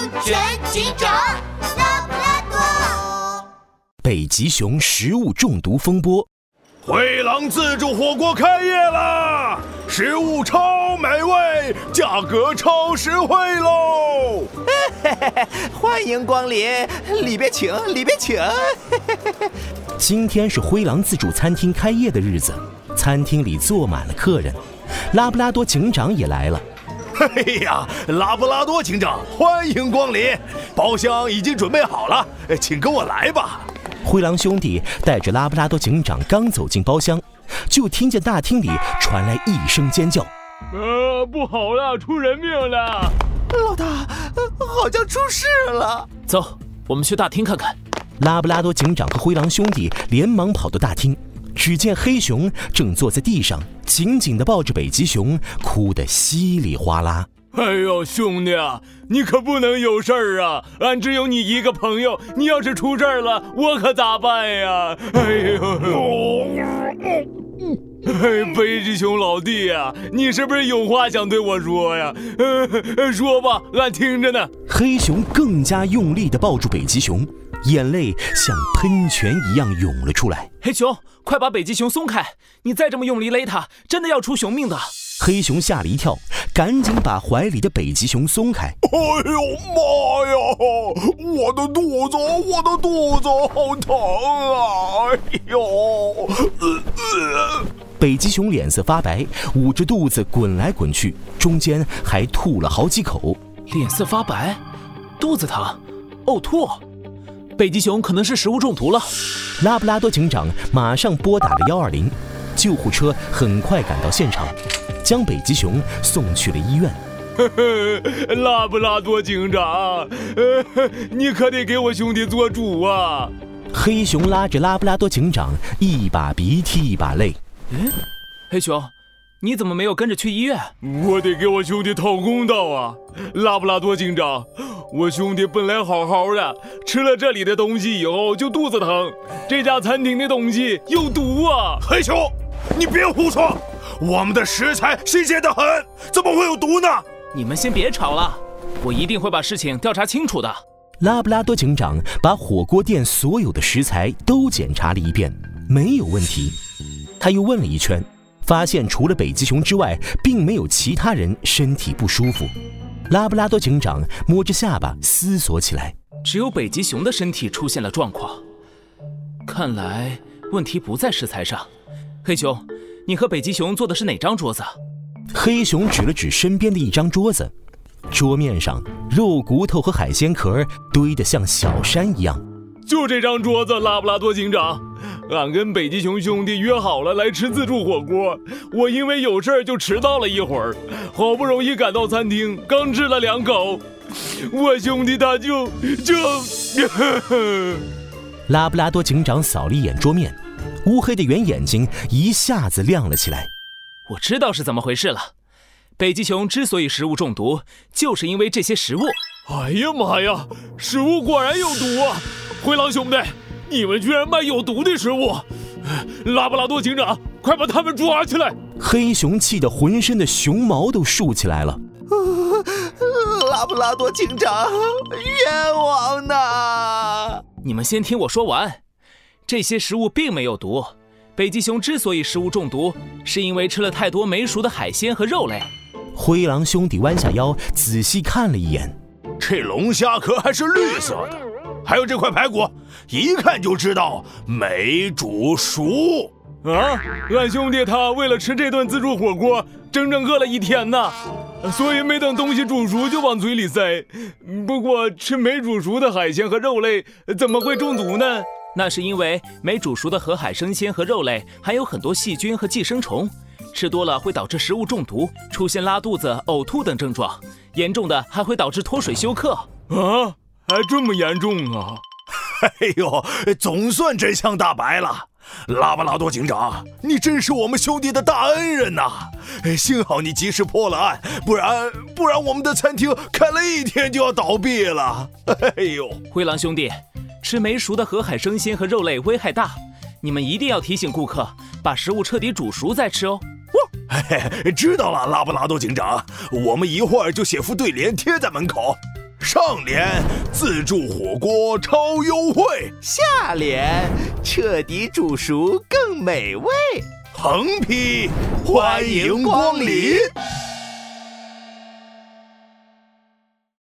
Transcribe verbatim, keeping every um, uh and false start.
安全警长拉布拉多。北极熊食物中毒风波。灰狼自助火锅开业啦！食物超美味，价格超实惠喽！欢迎光临，里边请，里边请。今天是灰狼自助餐厅开业的日子，餐厅里坐满了客人，拉布拉多警长也来了。哎呀，拉布拉多警长，欢迎光临，包厢已经准备好了，请跟我来吧。灰狼兄弟带着拉布拉多警长刚走进包厢，就听见大厅里传来一声尖叫：“呃，不好了，出人命了！老大，好像出事了！”走，我们去大厅看看。拉布拉多警长和灰狼兄弟连忙跑到大厅，只见黑熊正坐在地上，紧紧地抱着北极熊，哭得稀里哗啦。哎呦，兄弟啊，你可不能有事儿啊！俺只有你一个朋友，你要是出事儿了，我可咋办呀？哎呦，哎，北极熊老弟啊，你是不是有话想对我说呀？呃，说吧，俺听着呢。黑熊更加用力地抱住北极熊，眼泪像喷泉一样涌了出来。黑熊，快把北极熊松开！你再这么用力勒它，真的要出熊命的。黑熊吓了一跳，赶紧把怀里的北极熊松开。哎呦妈呀！我的肚子，我的肚子好疼啊！哎呦！呃呃、北极熊脸色发白，捂着肚子滚来滚去，中间还吐了好几口。脸色发白，肚子疼，呕吐。北极熊可能是食物中毒了。拉布拉多警长马上拨打了一二零，救护车很快赶到现场，将北极熊送去了医院。呵呵，拉布拉多警长，呃，你可得给我兄弟做主啊！黑熊拉着拉布拉多警长，一把鼻涕一把泪。嗯，黑熊，你怎么没有跟着去医院？我得给我兄弟讨公道啊！拉布拉多警长，我兄弟本来好好的，吃了这里的东西以后就肚子疼，这家餐厅的东西有毒啊！黑熊，你别胡说！我们的食材新鲜得很，怎么会有毒呢？你们先别吵了，我一定会把事情调查清楚的。拉布拉多警长把火锅店所有的食材都检查了一遍，没有问题。他又问了一圈，发现除了北极熊之外，并没有其他人身体不舒服。拉布拉多警长摸着下巴思索起来，只有北极熊的身体出现了状况，看来问题不在食材上。黑熊，你和北极熊坐的是哪张桌子？黑熊指了指身边的一张桌子，桌面上肉骨头和海鲜壳堆得像小山一样。就这张桌子，拉布拉多警长，俺跟北极熊兄弟约好了来吃自助火锅，我因为有事儿就迟到了一会儿，好不容易赶到餐厅，刚吃了两口，我兄弟他就就……拉布拉多警长扫了一眼桌面。乌黑的圆眼睛一下子亮了起来，我知道是怎么回事了。北极熊之所以食物中毒，就是因为这些食物。哎呀妈呀，食物果然有毒啊！灰狼兄弟，你们居然卖有毒的食物！拉布拉多警长，快把他们抓起来！黑熊气得浑身的熊毛都竖起来了。拉布拉多警长，冤枉呐！你们先听我说完。这些食物并没有毒，北极熊之所以食物中毒，是因为吃了太多没熟的海鲜和肉类。灰狼兄弟弯下腰仔细看了一眼，这龙虾壳还是绿色的，还有这块排骨，一看就知道没煮熟啊！俺兄弟他为了吃这顿自助火锅，整整饿了一天呢，所以没等东西煮熟就往嘴里塞。不过吃没煮熟的海鲜和肉类怎么会中毒呢？那是因为没煮熟的河海生鲜和肉类含有很多细菌和寄生虫，吃多了会导致食物中毒，出现拉肚子、呕吐等症状，严重的还会导致脱水休克。啊，还这么严重啊！哎呦，总算真相大白了。拉布拉多警长，你真是我们兄弟的大恩人呐、啊！幸好你及时破了案，不然不然我们的餐厅开了一天就要倒闭了。哎呦，灰狼兄弟。吃没熟的河海生鲜和肉类危害大，你们一定要提醒顾客把食物彻底煮熟再吃哦。知道了，拉布拉多警长，我们一会儿就写副对联贴在门口。上联自助火锅超优惠，下联彻底煮熟更美味，横批欢迎光临。